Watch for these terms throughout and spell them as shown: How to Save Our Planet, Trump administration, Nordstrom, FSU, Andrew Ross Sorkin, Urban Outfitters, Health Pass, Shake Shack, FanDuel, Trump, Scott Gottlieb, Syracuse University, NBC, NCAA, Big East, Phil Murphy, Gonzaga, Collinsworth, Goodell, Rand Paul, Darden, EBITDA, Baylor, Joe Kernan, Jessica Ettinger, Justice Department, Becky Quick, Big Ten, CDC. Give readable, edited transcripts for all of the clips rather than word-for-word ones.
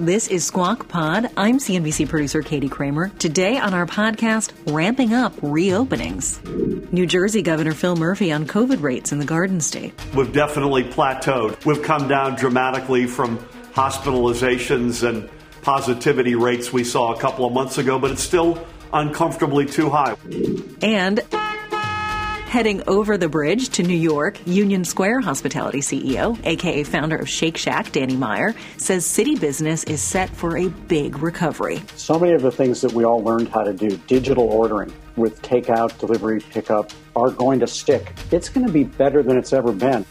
This is Squawk Pod. I'm CNBC producer Katie Kramer. Today on our podcast, ramping up reopenings. New Jersey Governor Phil Murphy on COVID rates in the Garden State. We've definitely plateaued. We've come down dramatically from hospitalizations and positivity rates we saw a couple of months ago, but it's still uncomfortably too high. And heading over the bridge to New York, Union Square Hospitality CEO, a.k.a. founder of Shake Shack, Danny Meyer, says city business is set for a big recovery. So many of the things that we all learned how to do, digital ordering with takeout, delivery, pickup, are going to stick. It's going to be better than it's ever been.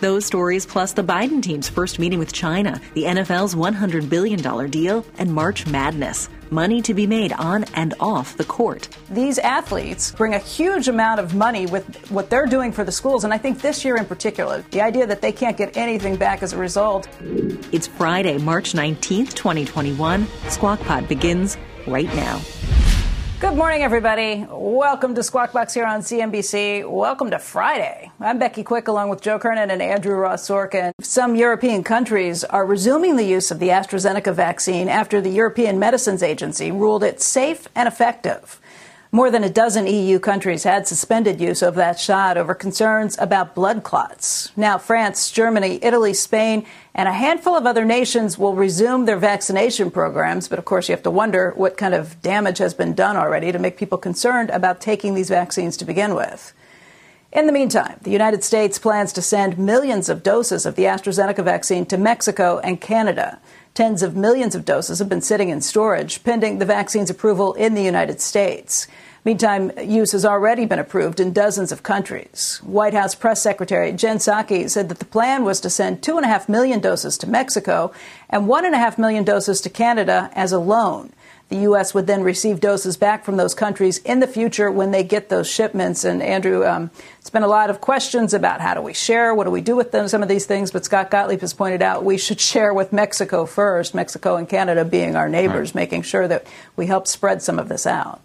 Those stories, plus the Biden team's first meeting with China, the NFL's $100 billion deal, and March Madness. Money to be made on and off the court. These athletes bring a huge amount of money with what they're doing for the schools, and I think this year in particular, the idea that they can't get anything back as a result. It's Friday, March 19th, 2021. Squawk Pod begins right now. Good morning, everybody. Welcome to Squawk Box here on CNBC. Welcome to Friday. I'm Becky Quick, along with Joe Kernan and Andrew Ross Sorkin. Some European countries are resuming the use of the AstraZeneca vaccine after the European Medicines Agency ruled it safe and effective. More than a dozen EU countries had suspended use of that shot over concerns about blood clots. Now France, Germany, Italy, Spain, and a handful of other nations will resume their vaccination programs. But of course, you have to wonder what kind of damage has been done already to make people concerned about taking these vaccines to begin with. In the meantime, the United States plans to send millions of doses of the AstraZeneca vaccine to Mexico and Canada. Tens of millions of doses have been sitting in storage pending the vaccine's approval in the United States. Meantime, use has already been approved in dozens of countries. White House Press Secretary Jen Psaki said that the plan was to send 2.5 million doses to Mexico and 1.5 million doses to Canada as a loan. The U.S. would then receive doses back from those countries in the future when they get those shipments. And Andrew, it's been a lot of questions about how do we share, what do we do with them, some of these things. But Scott Gottlieb has pointed out we should share with Mexico first, Mexico and Canada being our neighbors, making sure that we help spread some of this out.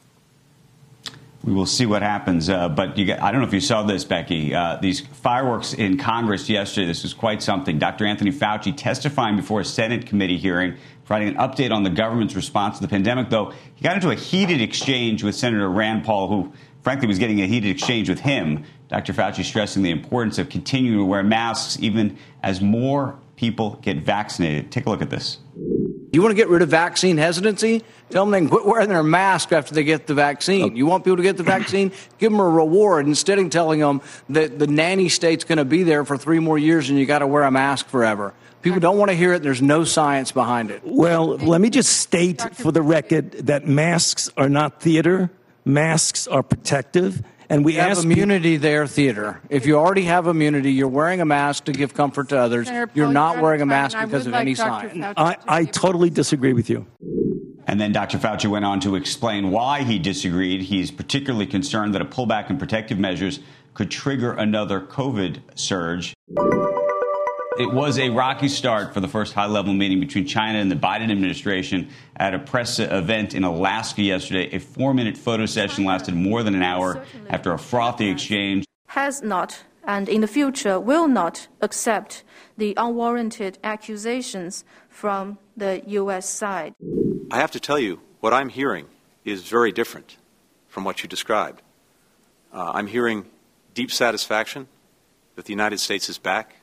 We will see what happens. But I don't know if you saw this, Becky, these fireworks in Congress yesterday. This was quite something. Dr. Anthony Fauci testifying before a Senate committee hearing, providing an update on the government's response to the pandemic, though he got into a heated exchange with Senator Rand Paul, who, frankly, was getting a heated exchange with him. Dr. Fauci stressing the importance of continuing to wear masks even as more people get vaccinated. Take a look at this. You want to get rid of vaccine hesitancy? Tell them they can quit wearing their mask after they get the vaccine. You want people to get the vaccine? Give them a reward instead of telling them that the nanny state's going to be there for 3 more years and you got to wear a mask forever. People don't want to hear it. There's no science behind it. Well, let me just state for the record that masks are not theater. Masks are protective. And we have immunity there, theater. If you already have immunity, you're wearing a mask to give comfort to others. You're not wearing a mask because of any sign. I totally disagree with you. And then Dr. Fauci went on to explain why he disagreed. He's particularly concerned that a pullback in protective measures could trigger another COVID surge. It was a rocky start for the first high-level meeting between China and the Biden administration at a press event in Alaska yesterday. A 4-minute photo session lasted more than an hour after a frothy exchange. Has not, and in the future will not, accept the unwarranted accusations from the U.S. side. I have to tell you, what I'm hearing is very different from what you described. I'm hearing deep satisfaction that the United States is back,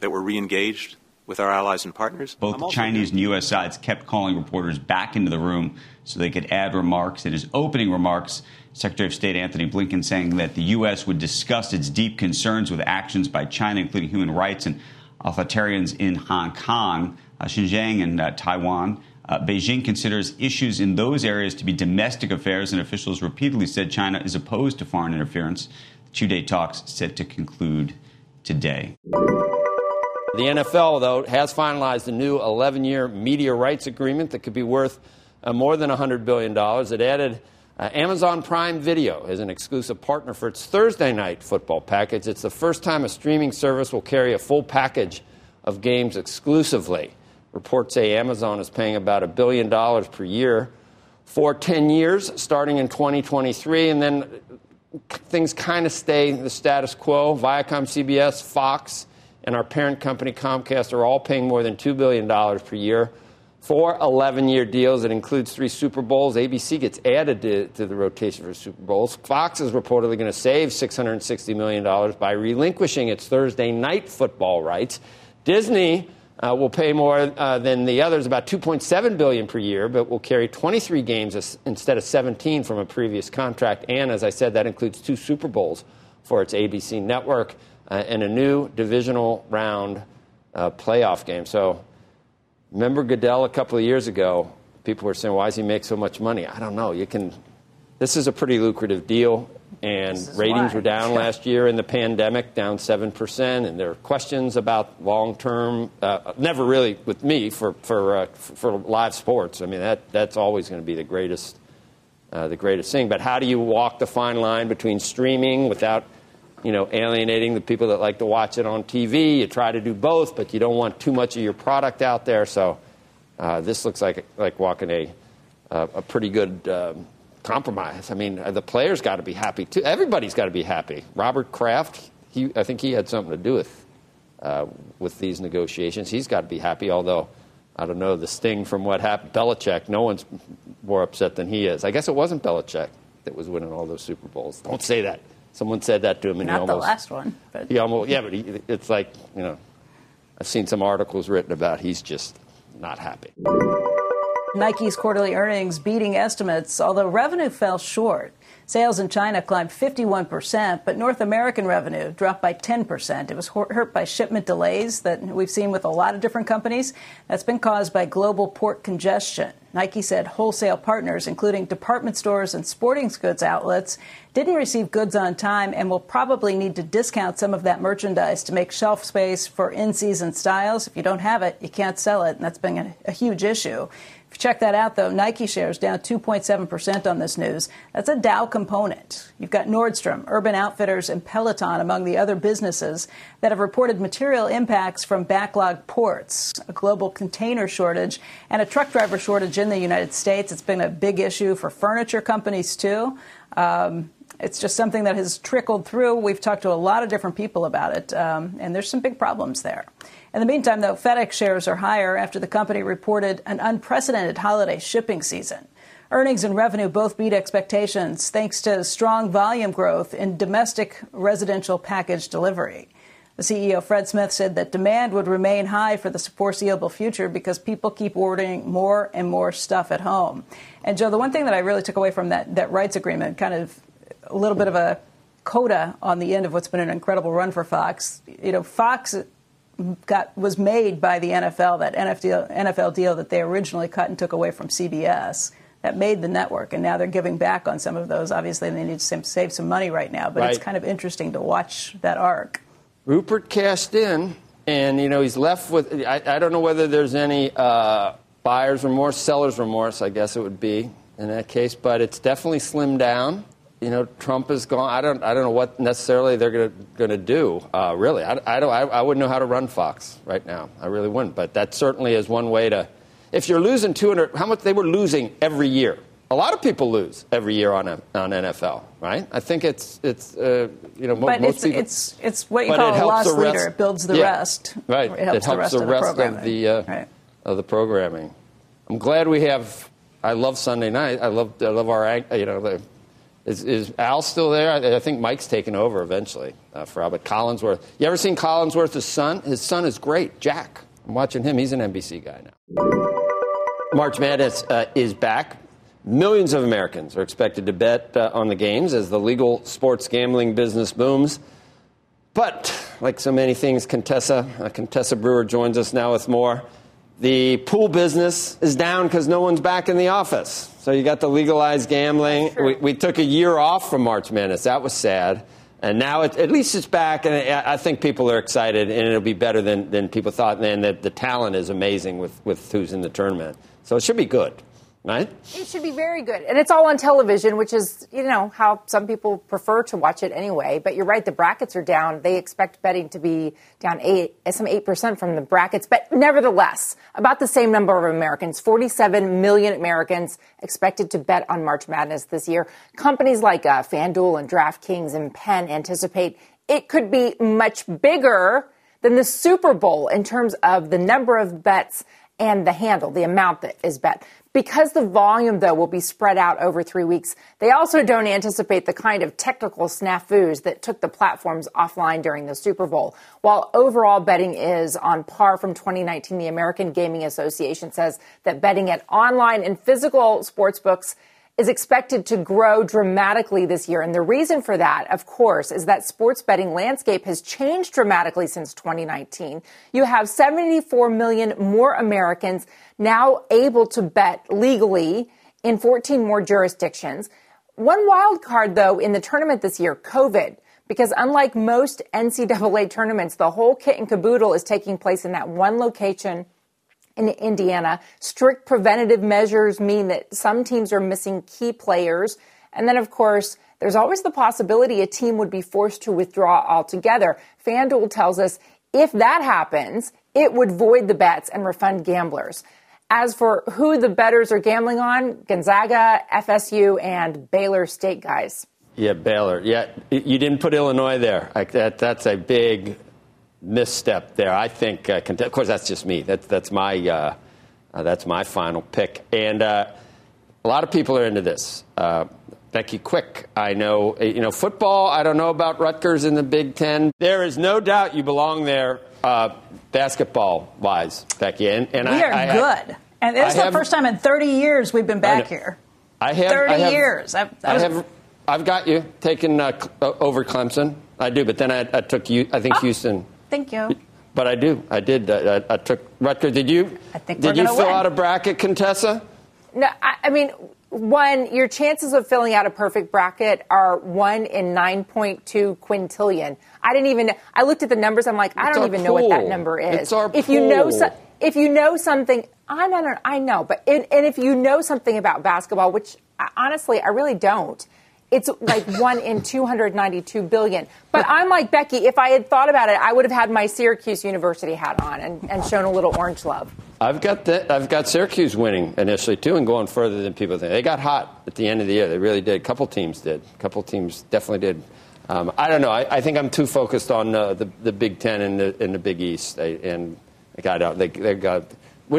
that we're re-engaged with our allies and partners. Both the Chinese and U.S. sides kept calling reporters back into the room so they could add remarks. In his opening remarks, Secretary of State Anthony Blinken saying that the U.S. would discuss its deep concerns with actions by China, including human rights and authoritarians in Hong Kong, Xinjiang, and Taiwan. Beijing considers issues in those areas to be domestic affairs, and officials repeatedly said China is opposed to foreign interference. The 2-day talks set to conclude today. The NFL, though, has finalized a new 11-year media rights agreement that could be worth more than $100 billion. It added Amazon Prime Video as an exclusive partner for its Thursday night football package. It's the first time a streaming service will carry a full package of games exclusively. Reports say Amazon is paying about $1 billion per year for 10 years, starting in 2023, and then things kind of stay the status quo. Viacom, CBS, Fox, and our parent company Comcast are all paying more than $2 billion per year for 11-year deals. It includes 3 Super Bowls. ABC gets added to the rotation for Super Bowls. Fox is reportedly going to save $660 million by relinquishing its Thursday night football rights. Disney will pay more than the others, about $2.7 billion per year, but will carry 23 games instead of 17 from a previous contract. And as I said, that includes 2 Super Bowls for its ABC network and a new divisional round playoff game. So remember Goodell a couple of years ago? People were saying, why does he make so much money? I don't know. This is a pretty lucrative deal. And ratings were down last year in the pandemic, down 7%. And there are questions about long-term, never really with me for live sports. I mean, that's always going to be the greatest thing. But how do you walk the fine line between streaming without, alienating the people that like to watch it on TV? You try to do both, but you don't want too much of your product out there. So this looks like walking a pretty good compromise. I mean, the players got to be happy too. Everybody's got to be happy. Robert Kraft, I think he had something to do with these negotiations. He's got to be happy. Although I don't know, the sting from what happened. Belichick, no one's more upset than he is. I guess it wasn't Belichick that was winning all those Super Bowls. Don't say that. Someone said that to him, and the last one. But. But it's like I've seen some articles written about he's just not happy. Nike's quarterly earnings beating estimates, although revenue fell short. Sales in China climbed 51%, but North American revenue dropped by 10%. It was hurt by shipment delays that we've seen with a lot of different companies. That's been caused by global port congestion. Nike said wholesale partners, including department stores and sporting goods outlets, didn't receive goods on time and will probably need to discount some of that merchandise to make shelf space for in-season styles. If you don't have it, you can't sell it, and that's been a huge issue. If you check that out, though, Nike shares down 2.7% on this news. That's a Dow component. You've got Nordstrom, Urban Outfitters, and Peloton among the other businesses that have reported material impacts from backlog ports, a global container shortage, and a truck driver shortage in the United States. It's been a big issue for furniture companies, too. It's just something that has trickled through. We've talked to a lot of different people about it, and there's some big problems there. In the meantime, though, FedEx shares are higher after the company reported an unprecedented holiday shipping season. Earnings and revenue both beat expectations thanks to strong volume growth in domestic residential package delivery. The CEO, Fred Smith, said that demand would remain high for the foreseeable future because people keep ordering more and more stuff at home. And, Joe, the one thing that I really took away from that rights agreement, kind of a little bit of a coda on the end of what's been an incredible run for Fox. Fox was made by the NFL, that NFL deal that they originally cut and took away from CBS. That made the network, and now they're giving back on some of those. Obviously, they need to save some money right now, but It's kind of interesting to watch that arc. Rupert cashed in, and, he's left with – I don't know whether there's any buyer's remorse, seller's remorse, I guess it would be in that case. But it's definitely slimmed down. Trump is gone. I don't know what necessarily they're going to do, really. I wouldn't know how to run Fox right now. I really wouldn't. But that certainly is one way to – if you're losing 200 – how much they were losing every year. A lot of people lose every year on NFL, right? I think most people. It's what you call a loss leader. It builds the rest. Right. It helps the rest of the programming. I'm glad we have. I love Sunday night. I love our. Is Al still there? I think Mike's taking over eventually for Al. But Collinsworth. You ever seen Collinsworth's son? His son is great, Jack. I'm watching him. He's an NBC guy now. March Madness is back. Millions of Americans are expected to bet on the games as the legal sports gambling business booms. But like so many things, Contessa Brewer joins us now with more. The pool business is down because no one's back in the office. So you got the legalized gambling. We took a year off from March Madness. That was sad. And now it, at least it's back, and I think people are excited, and it'll be better than people thought. And that the talent is amazing with who's in the tournament. So it should be good, right? It should be very good. And it's all on television, which is, you know, how some people prefer to watch it anyway. But you're right, the brackets are down. They expect betting to be down 8% from the brackets. But nevertheless, about the same number of Americans, 47 million Americans expected to bet on March Madness this year. Companies like FanDuel and DraftKings and Penn anticipate it could be much bigger than the Super Bowl in terms of the number of bets and the handle, the amount that is bet. Because the volume, though, will be spread out over 3 weeks, they also don't anticipate the kind of technical snafus that took the platforms offline during the Super Bowl. While overall betting is on par from 2019, the American Gaming Association says that betting at online and physical sportsbooks is expected to grow dramatically this year. And the reason for that, of course, is that sports betting landscape has changed dramatically since 2019. You have 74 million more Americans now able to bet legally in 14 more jurisdictions. One wild card, though, in the tournament this year, COVID, because unlike most NCAA tournaments, the whole kit and caboodle is taking place in that one location in Indiana. Strict preventative measures mean that some teams are missing key players. And then, of course, there's always the possibility a team would be forced to withdraw altogether. FanDuel tells us if that happens, it would void the bets and refund gamblers. As for who the bettors are gambling on, Gonzaga, FSU, and Baylor State guys. Yeah, Baylor. Yeah, you didn't put Illinois there. Like that's a big misstep there. I think, of course, that's just me. That's my final pick. And a lot of people are into this. Becky Quick, I know. You know, football, I don't know about Rutgers in the Big Ten. There is no doubt you belong there, basketball-wise, Becky. And we are good. And this is the first time in 30 years we've been back here. I have 30 years. I've got you taken over Clemson. I do, but then I took you. I think Houston. Thank you. But I do. I did. I took Rutgers. Did you? I think did you fill out a bracket, Contessa? No. I mean, one, your chances of filling out a perfect bracket are 1 in 9.2 quintillion. I didn't even. I looked at the numbers. I'm like, I don't even know what that number is. It's our pool. If you know something, I know. But and if you know something about basketball, which honestly I really don't. It's like 1 in 292 billion. But I'm like Becky. If I had thought about it, I would have had my Syracuse University hat on and shown a little orange love. I've got Syracuse winning initially, too, and going further than people think. They got hot at the end of the year. They really did. A couple teams did. A couple teams definitely did. I don't know. I think I'm too focused on the Big Ten and the Big East. What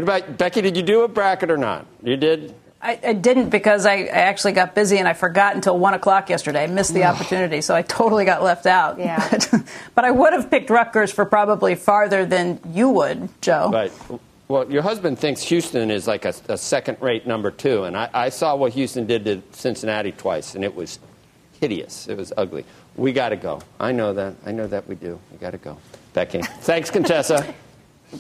about, Becky, did you do a bracket or not? You did? I didn't because I actually got busy and I forgot until 1 o'clock yesterday. I missed the opportunity, so I totally got left out. Yeah. But I would have picked Rutgers for probably farther than you would, Joe. Right. Well, your husband thinks Houston is like a second-rate number two, and I saw what Houston did to Cincinnati twice, and it was hideous. It was ugly. We got to go. I know that. I know that we do. We got to go. Becky. Thanks, Contessa.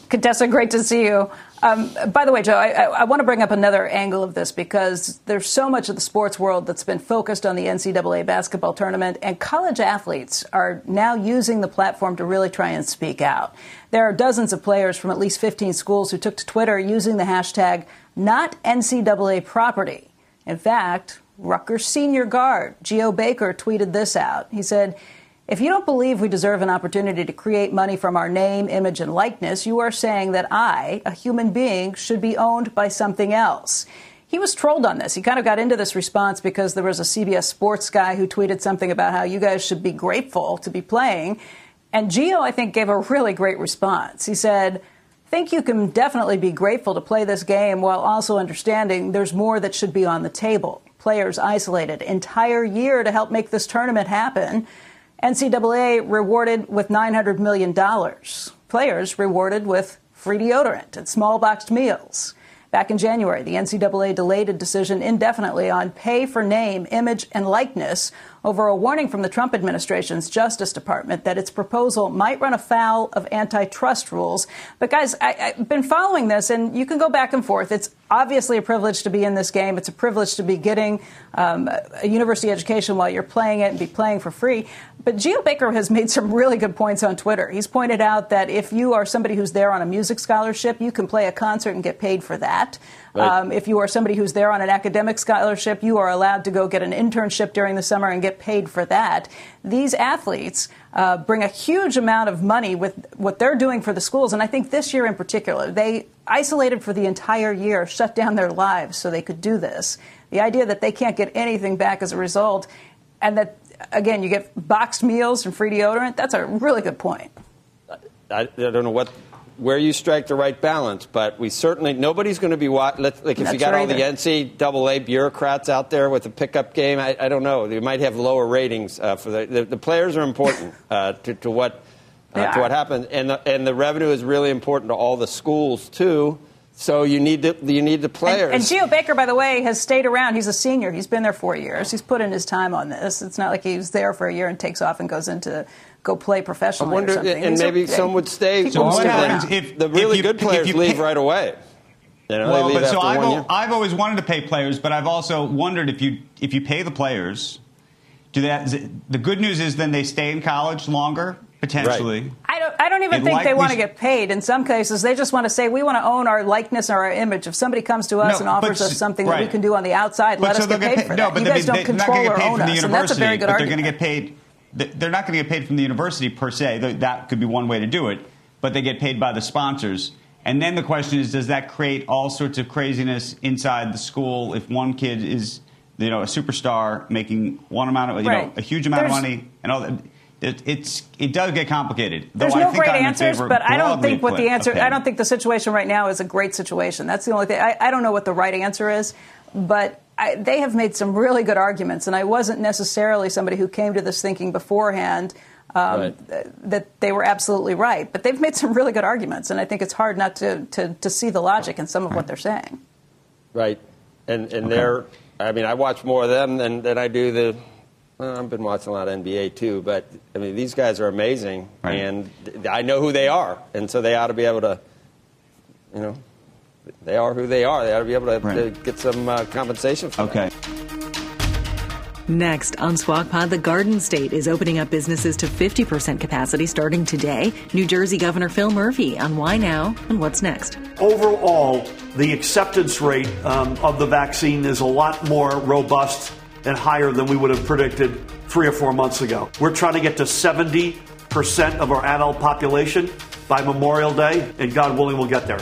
Contessa, great to see you. By the way, Joe, I want to bring up another angle of this because there's so much of the sports world that's been focused on the NCAA basketball tournament, and college athletes are now using the platform to really try and speak out. There are dozens of players from at least 15 schools who took to Twitter using the hashtag not NCAA property. In fact, Rutgers senior guard Geo Baker tweeted this out. He said, "If you don't believe we deserve an opportunity to create money from our name, image, and likeness, you are saying that I, a human being, should be owned by something else." He was trolled on this. He kind of got into this response because there was a CBS Sports guy who tweeted something about how you guys should be grateful to be playing. And Gio, I think, gave a really great response. He said, "I think you can definitely be grateful to play this game while also understanding there's more that should be on the table. Players isolated entire year to help make this tournament happen. NCAA rewarded with $900 million. Players rewarded with free deodorant and small boxed meals. Back in January, the NCAA delayed a decision indefinitely on pay for name, image, and likeness over a warning from the Trump administration's Justice Department that its proposal might run afoul of antitrust rules." But, guys, I've been following this, and you can go back and forth. It's obviously a privilege to be in this game. It's a privilege to be getting a university education while you're playing it and be playing for free. But Geo Baker has made some really good points on Twitter. He's pointed out that if you are somebody who's there on a music scholarship, you can play a concert and get paid for that. Right. If you are somebody who's there on an academic scholarship, you are allowed to go get an internship during the summer and get paid for that. These athletes bring a huge amount of money with what they're doing for the schools. And I think this year in particular, they isolated for the entire year, shut down their lives so they could do this. The idea that they can't get anything back as a result, and that, again, you get boxed meals and free deodorant. That's a really good point. I don't know where you strike the right balance, but we certainly, nobody's going to be watching. Like, if you got all the NCAA bureaucrats out there with a pickup game, I don't know. They might have lower ratings. For the players are important to what happens, and the revenue is really important to all the schools too. So you need the players. And Geo Baker, by the way, has stayed around. He's a senior. He's been there 4 years. He's put in his time on this. It's not like he was there for a year and takes off and goes into go play professionally. I wonder, or something. And maybe some would stay. So what happens if the really good players leave right away? You know, well, but so I've always wanted to pay players, but I've also wondered if you pay the players, do that. The good news is then they stay in college longer. Potentially. Right. I don't even think they want to get paid. In some cases, they just want to say, we want to own our likeness or our image. If somebody comes to us and offers us something that we can do on the outside, let us get paid for that. No, but you guys don't control or own us, and that's a very good argument. They're not going to get paid from the university per se. That could be one way to do it, but they get paid by the sponsors. And then the question is, does that create all sorts of craziness inside the school if one kid is, you know, a superstar making one amount of, you know, a huge amount of money and all that? It does get complicated. There's no great answers, but I don't think I don't think the situation right now is a great situation. That's the only thing. I don't know what the right answer is, but they have made some really good arguments, and I wasn't necessarily somebody who came to this thinking beforehand that they were absolutely right. But they've made some really good arguments, and I think it's hard not to see the logic in some of what they're saying. Right, and they're. I mean, I watch more of them than I do the. Well, I've been watching a lot of NBA, too, but, I mean, these guys are amazing, and I know who they are, and so they ought to be able to, you know, they are who they are. They ought to be able to get some compensation for that. Next on Squawk Pod, the Garden State is opening up businesses to 50% capacity starting today. New Jersey Governor Phil Murphy on why now and what's next. Overall, the acceptance rate of the vaccine is a lot more robust and higher than we would have predicted 3 or 4 months ago. We're trying to get to 70% of our adult population by Memorial Day, and God willing, we'll get there.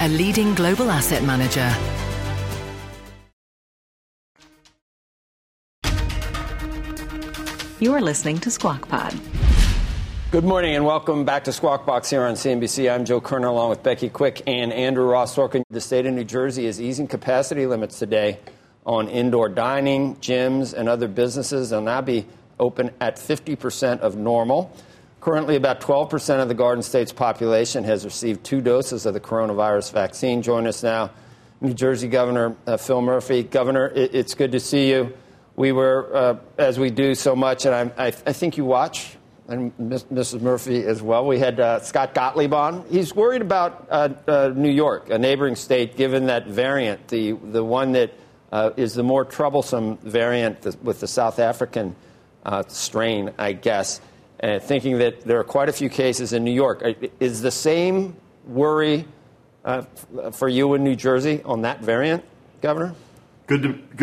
a leading global asset manager. You're listening to Squawk Pod. Good morning and welcome back to Squawk Box here on CNBC. I'm Joe Kerner along with Becky Quick and Andrew Ross Sorkin. The state of New Jersey is easing capacity limits today on indoor dining, gyms, and other businesses. They'll now be open at 50% of normal. Currently, about 12% of the Garden State's population has received 2 doses of the coronavirus vaccine. Join us now, New Jersey Governor Phil Murphy. Governor, it's good to see you. We were, as we do so much, and I think you watch. And Mrs. Murphy as well. We had Scott Gottlieb on. He's worried about New York, a neighboring state, given that variant, the one that is the more troublesome variant with the South African strain, I guess, and thinking that there are quite a few cases in New York. Is the same worry for you in New Jersey on that variant, Governor? Good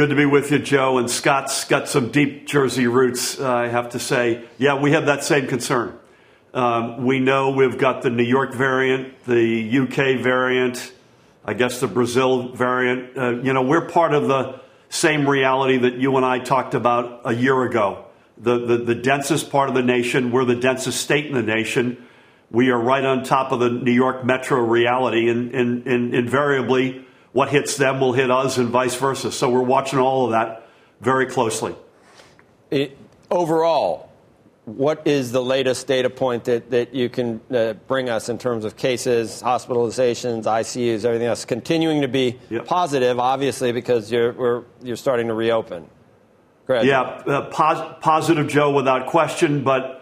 to be with you, Joe. And Scott's got some deep Jersey roots, I have to say. Yeah, we have that same concern. We know we've got the New York variant, the UK variant, I guess the Brazil variant. You know, we're part of the same reality that you and I talked about a year ago. The densest part of the nation. We're the densest state in the nation. We are right on top of the New York metro reality, and invariably, what hits them will hit us and vice versa. So we're watching all of that very closely. Overall, what is the latest data point that you can bring us in terms of cases, hospitalizations, ICUs, everything else, continuing to be positive, obviously, because you're starting to reopen? Correct. Yeah, positive, Joe, without question, but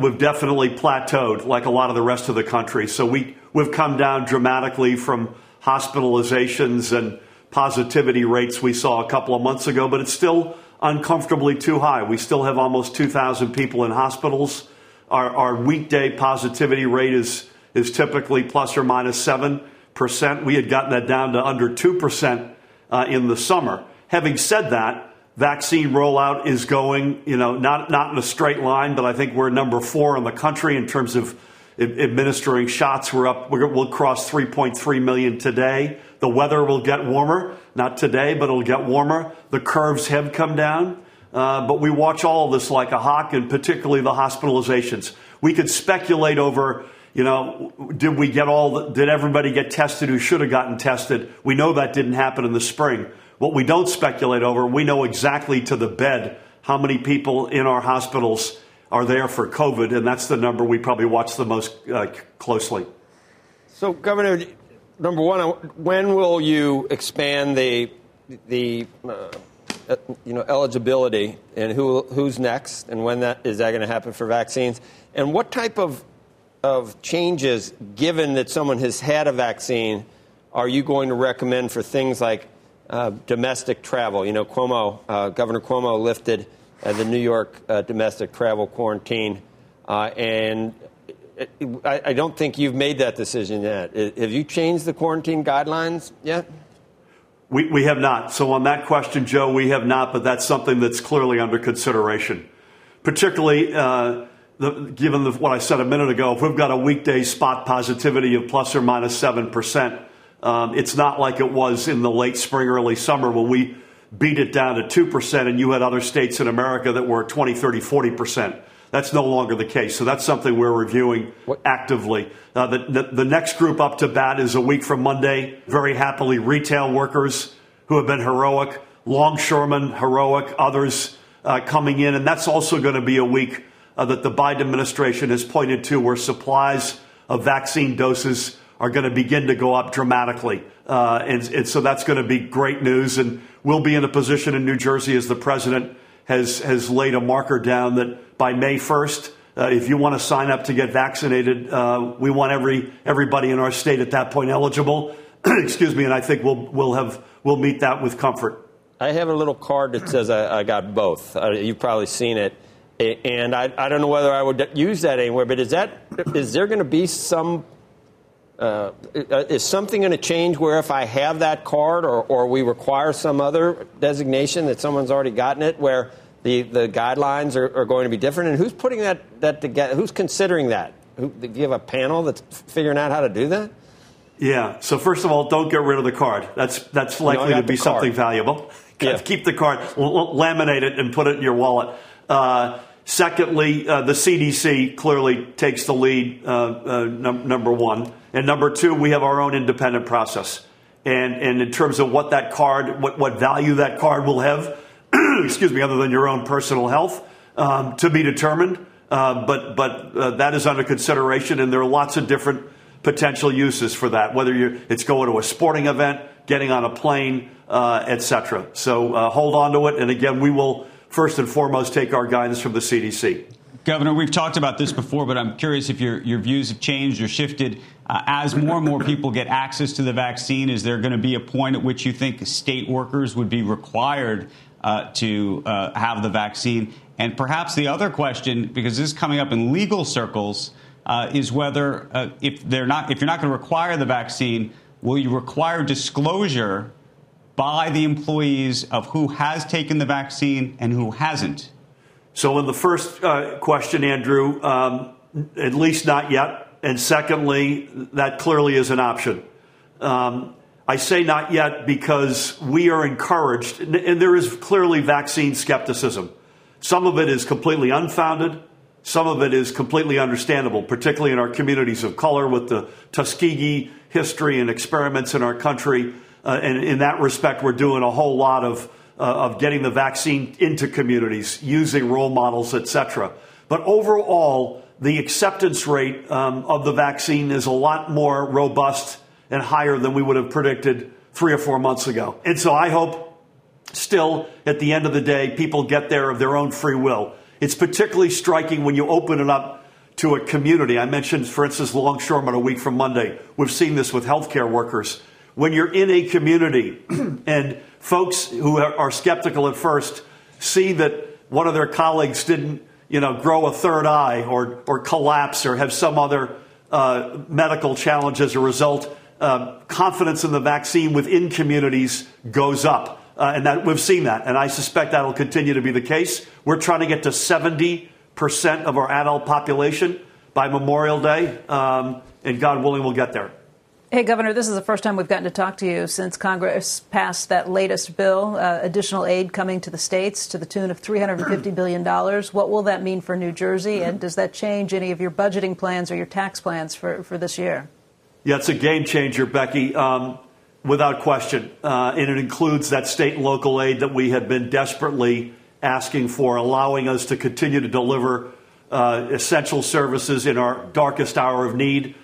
we've definitely plateaued like a lot of the rest of the country. So we've come down dramatically from hospitalizations and positivity rates we saw a couple of months ago, but it's still uncomfortably too high. We still have almost 2,000 people in hospitals. Our weekday positivity rate is typically plus or minus 7%. We had gotten that down to under 2% in the summer. Having said that, vaccine rollout is going, not in a straight line, but I think we're number 4 in the country in terms of administering shots. We're up. We'll cross 3.3 million today. The weather will get warmer. Not today, but it'll get warmer. The curves have come down. But we watch all of this like a hawk, and particularly the hospitalizations. We could speculate over, did everybody get tested who should have gotten tested? We know that didn't happen in the spring. What we don't speculate over, we know exactly to the bed how many people in our hospitals are there for COVID, and that's the number we probably watch the most closely. So, Governor, number one, when will you expand the eligibility, and who's next, and when is that going to happen for vaccines, and what type of changes, given that someone has had a vaccine, are you going to recommend for things like domestic travel? Governor Cuomo lifted the New York domestic travel quarantine, and I don't think you've made that decision yet. Have you changed the quarantine guidelines yet? We have not. So on that question, Joe, we have not, but that's something that's clearly under consideration, particularly given what I said a minute ago. If we've got a weekday spot positivity of plus or minus 7%, it's not like it was in the late spring, early summer when we beat it down to 2% and you had other states in America that were 20, 30, 40%. That's no longer the case. So that's something we're reviewing actively. The next group up to bat is a week from Monday. Very happily, retail workers who have been heroic, longshoremen heroic, others coming in. And that's also going to be a week that the Biden administration has pointed to where supplies of vaccine doses are going to begin to go up dramatically. And so that's going to be great news. And we'll be in a position in New Jersey, as the president has laid a marker down, that by May 1st, if you want to sign up to get vaccinated, we want everybody in our state at that point eligible. Excuse me. And I think we'll meet that with comfort. I have a little card that says I got both. You've probably seen it. And I don't know whether I would use that anywhere, but is there going to be some... is something going to change where if I have that card or we require some other designation that someone's already gotten it, where the guidelines are going to be different? And who's putting that together? Who's considering that? Do you have a panel that's figuring out how to do that? Yeah. So first of all, don't get rid of the card. That's likely to be something valuable. Yeah. Keep the card, laminate it, and put it in your wallet. Secondly, the CDC clearly takes the lead, number one. And number two, we have our own independent process. And in terms of what that card, what value that card will have, excuse me, other than your own personal health, to be determined. But that is under consideration, and there are lots of different potential uses for that, whether it's going to a sporting event, getting on a plane, et cetera. So hold on to it. And again, we will first and foremost take our guidance from the CDC. Governor, we've talked about this before, but I'm curious if your views have changed or shifted. As more and more people get access to the vaccine, is there going to be a point at which you think state workers would be required to have the vaccine? And perhaps the other question, because this is coming up in legal circles, is whether if you're not going to require the vaccine, will you require disclosure by the employees of who has taken the vaccine and who hasn't? So in the first question, Andrew, at least not yet. And secondly, that clearly is an option. I say not yet because we are encouraged, and there is clearly vaccine skepticism. Some of it is completely unfounded. Some of it is completely understandable, particularly in our communities of color with the Tuskegee history and experiments in our country. And in that respect, we're doing a whole lot of getting the vaccine into communities, using role models, et cetera. But overall, the acceptance rate of the vaccine is a lot more robust and higher than we would have predicted 3 or 4 months ago. And so I hope still at the end of the day, people get there of their own free will. It's particularly striking when you open it up to a community. I mentioned, for instance, longshoremen a week from Monday. We've seen this with healthcare workers. When you're in a community and folks who are skeptical at first see that one of their colleagues didn't, grow a third eye or collapse or have some other medical challenge as a result, confidence in the vaccine within communities goes up. And that we've seen that. And I suspect that will continue to be the case. We're trying to get to 70% of our adult population by Memorial Day. And God willing, we'll get there. Hey, Governor, this is the first time we've gotten to talk to you since Congress passed that latest bill, additional aid coming to the states to the tune of $350 billion. What will that mean for New Jersey? And does that change any of your budgeting plans or your tax plans for this year? Yeah, it's a game changer, Becky. Without question. And it includes that state and local aid that we have been desperately asking for, allowing us to continue to deliver essential services in our darkest hour of need,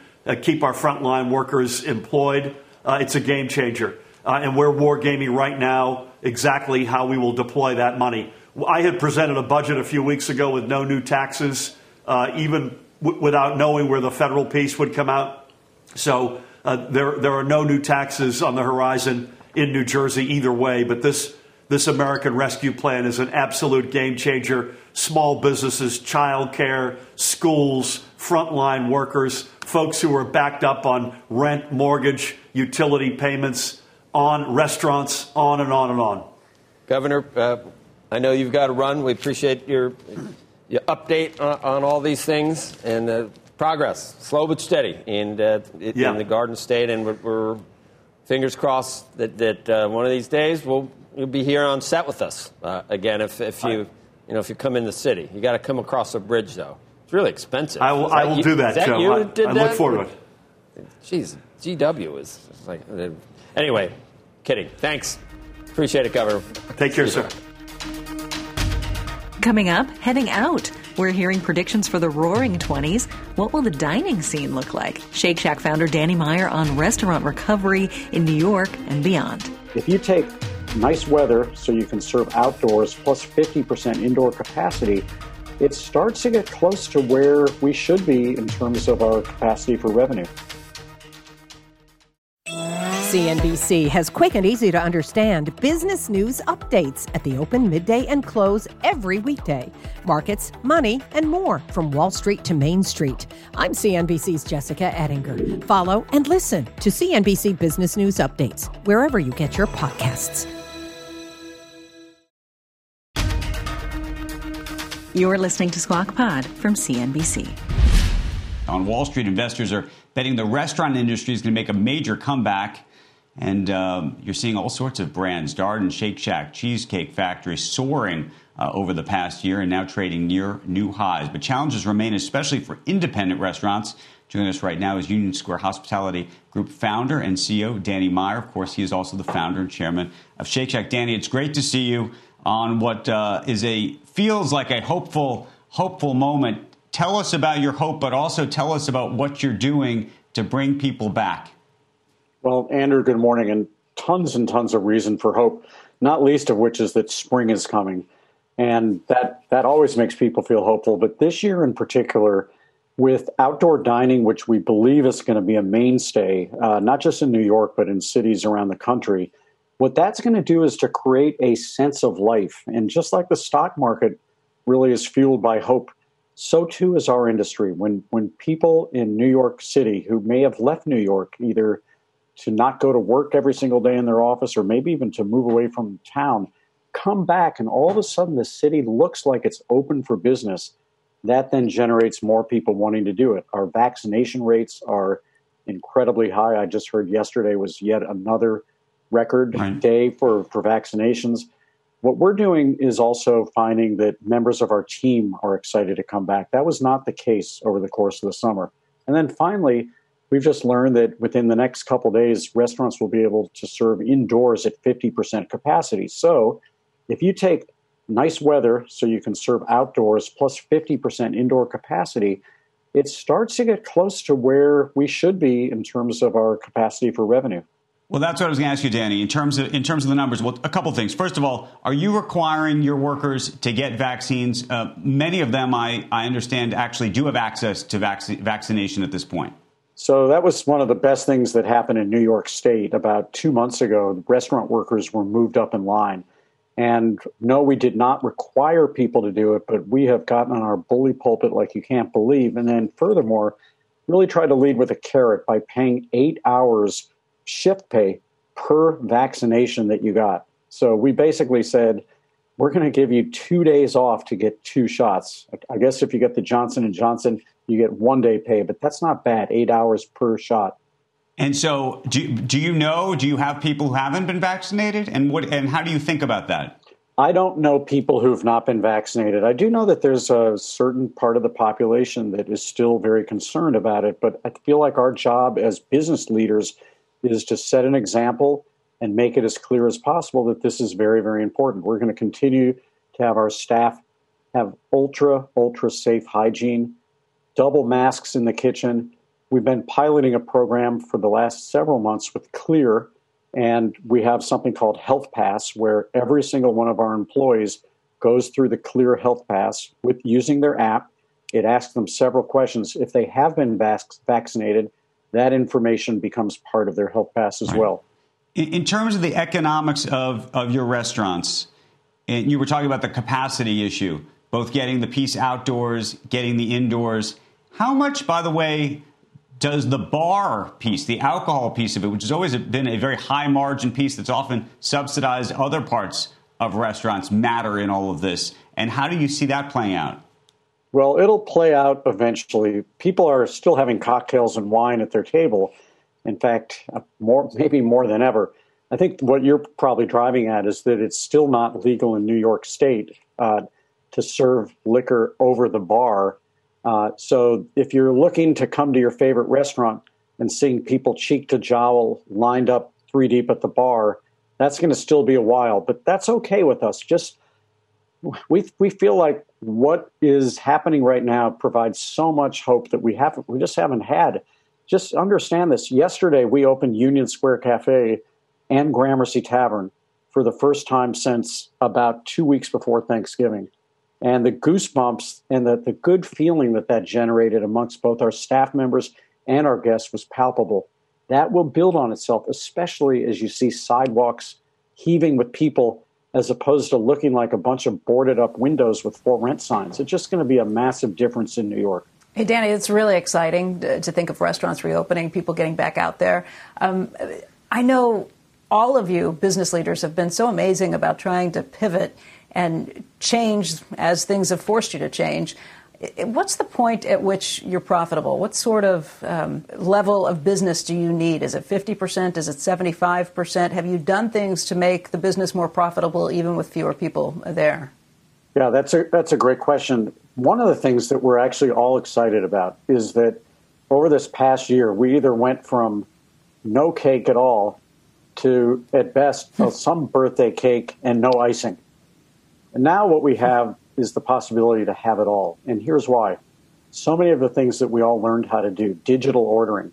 keep our frontline workers employed. It's a game changer. And we're wargaming right now exactly how we will deploy that money. I had presented a budget a few weeks ago with no new taxes, even without knowing where the federal piece would come out. So there are no new taxes on the horizon in New Jersey either way, but this American Rescue Plan is an absolute game changer. Small businesses, child care, schools, frontline workers, folks who are backed up on rent, mortgage, utility payments, on restaurants, on and on and on. Governor, I know you've got to run. We appreciate your update on all these things and progress, slow but steady in the Garden State, and we're fingers crossed that one of these days you'll be here on set with us again. If you come in the city, you got to come across a bridge though. It's really expensive. I will do that, Joe. I look forward to it. Jeez, GW is like anyway. Kidding. Thanks. Appreciate it, Governor. Take care, sir. Coming up, heading out. We're hearing predictions for the Roaring 20s. What will the dining scene look like? Shake Shack founder Danny Meyer on restaurant recovery in New York and beyond. If you take nice weather so you can serve outdoors plus 50% indoor capacity, it starts to get close to where we should be in terms of our capacity for revenue. CNBC has quick and easy to understand business news updates at the open, midday, and close every weekday. Markets, money, and more from Wall Street to Main Street. I'm CNBC's Jessica Ettinger. Follow and listen to CNBC Business News Updates wherever you get your podcasts. You're listening to Squawk Pod from CNBC. On Wall Street, investors are betting the restaurant industry is going to make a major comeback. And you're seeing all sorts of brands, Darden, Shake Shack, Cheesecake Factory, soaring over the past year and now trading near new highs. But challenges remain, especially for independent restaurants. Joining us right now is Union Square Hospitality Group founder and CEO Danny Meyer. Of course, he is also the founder and chairman of Shake Shack. Danny, it's great to see you on what feels like a hopeful moment. Tell us about your hope, but also tell us about what you're doing to bring people back. Well, Andrew, good morning, and tons of reason for hope, not least of which is that spring is coming. And that always makes people feel hopeful. But this year in particular, with outdoor dining, which we believe is going to be a mainstay, not just in New York, but in cities around the country, what that's going to do is to create a sense of life. And just like the stock market really is fueled by hope, so too is our industry. When people in New York City who may have left New York either to not go to work every single day in their office or maybe even to move away from town, come back and all of a sudden the city looks like it's open for business. That then generates more people wanting to do it. Our vaccination rates are incredibly high. I just heard yesterday was yet another record day for vaccinations. What we're doing is also finding that members of our team are excited to come back. That was not the case over the course of the summer. And then finally, we've just learned that within the next couple of days, restaurants will be able to serve indoors at 50% capacity. So if you take nice weather so you can serve outdoors, plus 50% indoor capacity, it starts to get close to where we should be in terms of our capacity for revenue. Well, that's what I was going to ask you, Danny, in terms of the numbers. Well, a couple of things. First of all, are you requiring your workers to get vaccines? Many of them, I understand, actually do have access to vaccination at this point. So that was one of the best things that happened in New York State about 2 months ago. The restaurant workers were moved up in line. And no, we did not require people to do it, but we have gotten on our bully pulpit like you can't believe. And then furthermore, really try to lead with a carrot by paying 8 hours shift pay per vaccination that you got. So we basically said, we're going to give you 2 days off to get 2 shots. I guess if you get the Johnson & Johnson, you get 1 day pay, but that's not bad, 8 hours per shot. And so do you have people who haven't been vaccinated? And how do you think about that? I don't know people who've not been vaccinated. I do know that there's a certain part of the population that is still very concerned about it, but I feel like our job as business leaders is to set an example and make it as clear as possible that this is very, very important. We're going to continue to have our staff have ultra, ultra safe hygiene, double masks in the kitchen. We've been piloting a program for the last several months with Clear, and we have something called Health Pass, where every single one of our employees goes through the Clear Health Pass with using their app. It asks them several questions. If they have been vaccinated, that information becomes part of their Health Pass as well. In terms of the economics of your restaurants, and you were talking about the capacity issue, both getting the piece outdoors, getting the indoors. How much, by the way, does the bar piece, the alcohol piece of it, which has always been a very high margin piece that's often subsidized other parts of restaurants, matter in all of this? And how do you see that playing out? Well, it'll play out eventually. People are still having cocktails and wine at their table. In fact, maybe more than ever. I think what you're probably driving at is that it's still not legal in New York State to serve liquor over the bar. So if you're looking to come to your favorite restaurant and seeing people cheek to jowl lined up 3 deep at the bar, that's going to still be a while. But that's okay with us. Just we feel like what is happening right now provides so much hope that we just haven't had. Just understand this. Yesterday, we opened Union Square Cafe and Gramercy Tavern for the first time since about 2 weeks before Thanksgiving. And the goosebumps and the good feeling that generated amongst both our staff members and our guests was palpable. That will build on itself, especially as you see sidewalks heaving with people as opposed to looking like a bunch of boarded up windows with for rent signs. It's just going to be a massive difference in New York. Hey, Danny, it's really exciting to think of restaurants reopening, people getting back out there. I know all of you business leaders have been so amazing about trying to pivot and change as things have forced you to change. What's the point at which you're profitable? What sort of level of business do you need? Is it 50%? Is it 75%? Have you done things to make the business more profitable even with fewer people there? Yeah, that's a great question. One of the things that we're actually all excited about is that over this past year, we either went from no cake at all to, at best, some birthday cake and no icing. And now what we have is the possibility to have it all. And here's why. So many of the things that we all learned how to do, digital ordering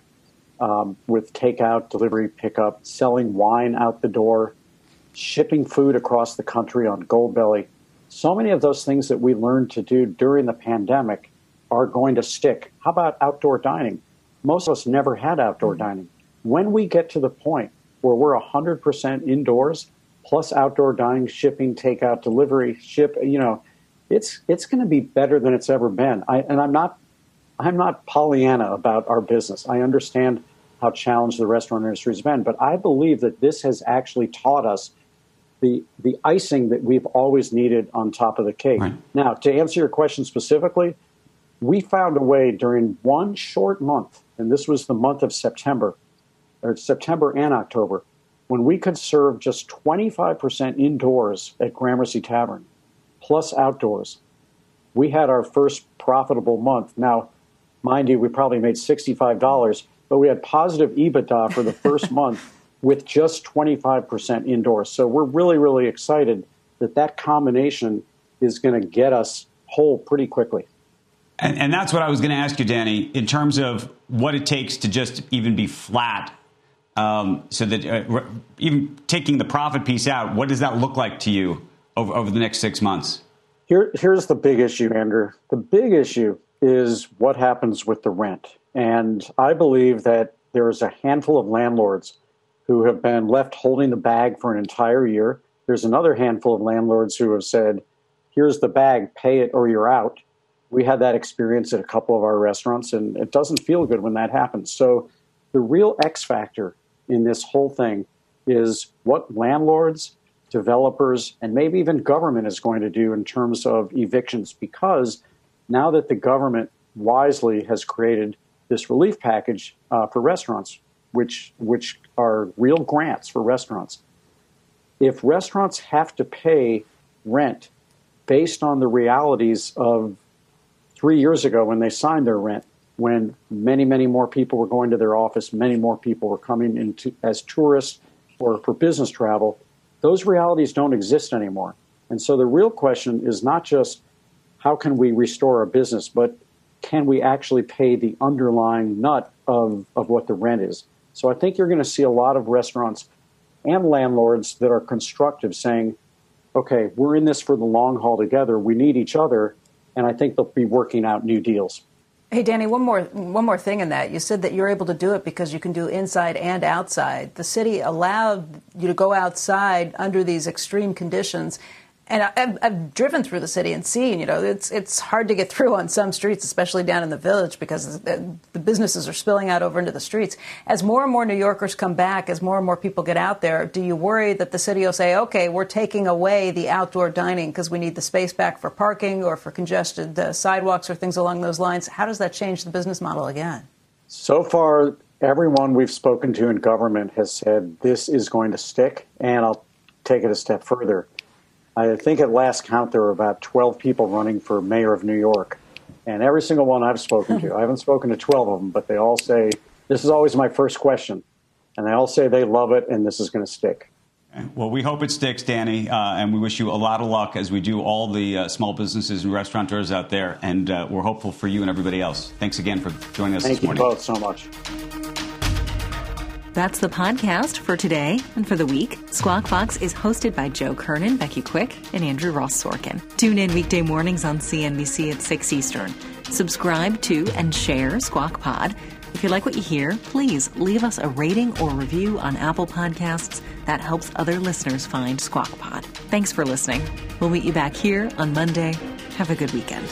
with takeout, delivery, pickup, selling wine out the door, shipping food across the country on Goldbelly. So many of those things that we learned to do during the pandemic are going to stick. How about outdoor dining? Most of us never had outdoor dining. When we get to the point where we're 100% indoors, plus outdoor dining, shipping, takeout, delivery, it's going to be better than it's ever been. I'm not Pollyanna about our business. I understand how challenged the restaurant industry has been, but I believe that this has actually taught us the icing that we've always needed on top of the cake. Right. Now, to answer your question specifically, we found a way during one short month, and this was the month of September and October, when we could serve just 25% indoors at Gramercy Tavern, plus outdoors. We had our first profitable month. Now, mind you, we probably made $65, but we had positive EBITDA for the first month with just 25% indoors. So we're really, really excited that combination is going to get us whole pretty quickly. And that's what I was going to ask you, Danny, in terms of what it takes to just even be flat. So that even taking the profit piece out, what does that look like to you over the next 6 months? Here's the big issue, Andrew. The big issue is what happens with the rent. And I believe that there is a handful of landlords who have been left holding the bag for an entire year. There's another handful of landlords who have said, here's the bag, pay it or you're out. We had that experience at a couple of our restaurants, and it doesn't feel good when that happens. So the real X factor in this whole thing is what landlords, developers, and maybe even government is going to do in terms of evictions, because now that the government wisely has created this relief package for restaurants, which are real grants for restaurants, if restaurants have to pay rent based on the realities of 3 years ago when they signed their rent, when many, many more people were going to their office, many more people were coming in as tourists or for business travel, those realities don't exist anymore. And so the real question is not just how can we restore our business, but can we actually pay the underlying nut of what the rent is? So I think you're going to see a lot of restaurants and landlords that are constructive saying, okay, we're in this for the long haul together. We need each other. And I think they'll be working out new deals. Hey, Danny, one more thing in that. You said that you're able to do it because you can do inside and outside. The city allowed you to go outside under these extreme conditions. And I've driven through the city and seen, you know, it's hard to get through on some streets, especially down in the Village, because the businesses are spilling out over into the streets. As more and more New Yorkers come back, as more and more people get out there, do you worry that the city will say, OK, we're taking away the outdoor dining because we need the space back for parking or for congested sidewalks or things along those lines? How does that change the business model again? So far, everyone we've spoken to in government has said this is going to stick. And I'll take it a step further. I think at last count, there were about 12 people running for mayor of New York. And every single one I've spoken to, I haven't spoken to 12 of them, but they all say, this is always my first question. And they all say they love it, and this is going to stick. Well, we hope it sticks, Danny, and we wish you a lot of luck as we do all the small businesses and restaurateurs out there. And we're hopeful for you and everybody else. Thanks again for joining us this morning. Thank you both so much. That's the podcast for today and for the week. Squawk Box is hosted by Joe Kernan, Becky Quick, and Andrew Ross Sorkin. Tune in weekday mornings on CNBC at 6 Eastern. Subscribe to and share Squawk Pod. If you like what you hear, please leave us a rating or review on Apple Podcasts. That helps other listeners find Squawk Pod. Thanks for listening. We'll meet you back here on Monday. Have a good weekend.